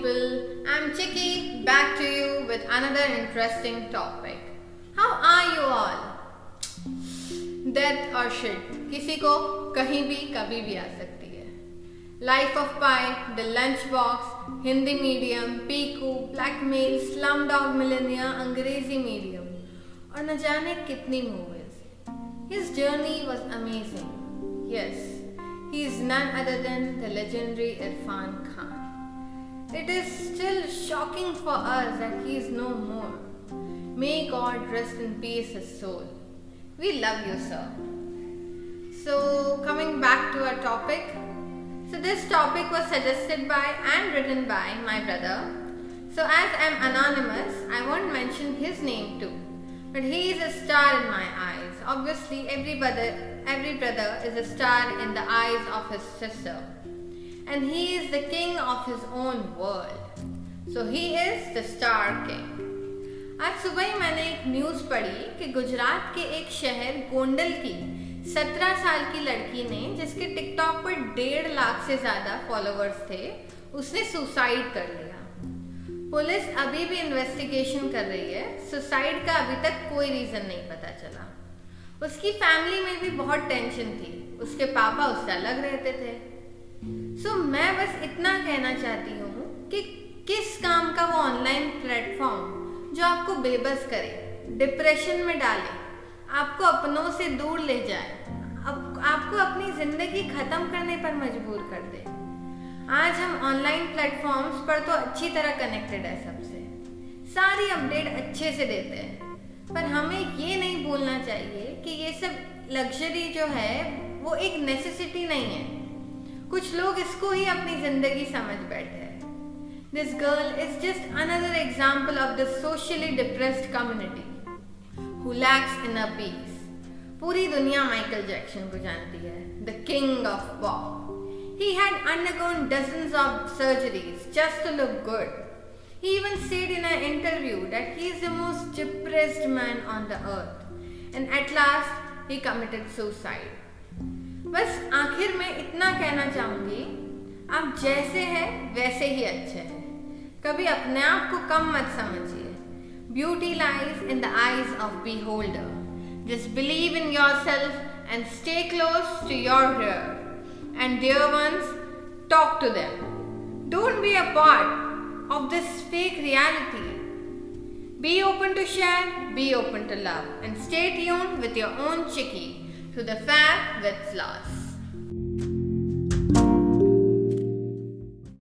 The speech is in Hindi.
people, I'm Chikki, back to you with another interesting topic. How are you all? Death or shit, किसी को कहीं भी कभी भी आ सकती है. Life of Pi, The Lunchbox, Hindi Medium, Piku, Blackmail, Slumdog Millionaire, Angrezi Medium और न जाने कितनी movies. His journey was amazing. Yes, he is none other than the legendary Irrfan Khan. It is still shocking for us that he is no more. May God rest in peace his soul. We love you, sir. So, coming back to our topic. So, this topic was suggested by and written by my brother. So, as I am anonymous, I won't mention his name too. But he is a star in my eyes. Obviously, every brother is a star in the eyes of his sister. And he is the king of his own world. So he is the star king. आज सुबह मैंने एक न्यूज़ पढ़ी कि गुजरात के एक शहर गोंडल की 17 साल की लड़की ने, जिसके टिकटॉक पर 1.5 लाख से ज़्यादा फॉलोअर्स थे, उसने सुसाइड कर लिया. पुलिस अभी भी इन्वेस्टिगेशन कर रही है. सुसाइड का अभी तक कोई रीज़न नहीं पता चला. उसकी फैमिली में भी बहुत टेंशन थी. उसके पापा उससे अलग रहते थे. So, मैं बस इतना कहना चाहती हूँ कि किस काम का वो ऑनलाइन प्लेटफॉर्म जो आपको बेबस करे, डिप्रेशन में डाले, आपको अपनों से दूर ले जाए, आपको अपनी ज़िंदगी ख़त्म करने पर मजबूर कर दे. आज हम ऑनलाइन प्लेटफॉर्म्स पर तो अच्छी तरह कनेक्टेड है सबसे, सारी अपडेट अच्छे से देते हैं, पर हमें ये नहीं भूलना चाहिए कि ये सब लग्जरी जो है वो एक नेसेसिटी नहीं है. कुछ लोग इसको ही अपनी जिंदगी समझ बैठे हैं. This girl is just another example of the socially depressed community who lacks in a piece. पूरी दुनिया माइकल जैक्सन को जानती है, the king of pop. He had undergone dozens of surgeries just to look good. He even said in an interview that he is the most depressed man on the earth and at last he committed suicide. बस आखिर में इतना कहना चाहूँगी, आप जैसे हैं वैसे ही अच्छे हैं. कभी अपने आप को कम मत समझिए. Beauty lies in the eyes of beholder. Just believe in yourself and stay close to your here and dear ones. Talk to them. Don't be a part of this fake reality. Be open to share, be open to love and stay tuned with your own Chikki. To the fact that's lost.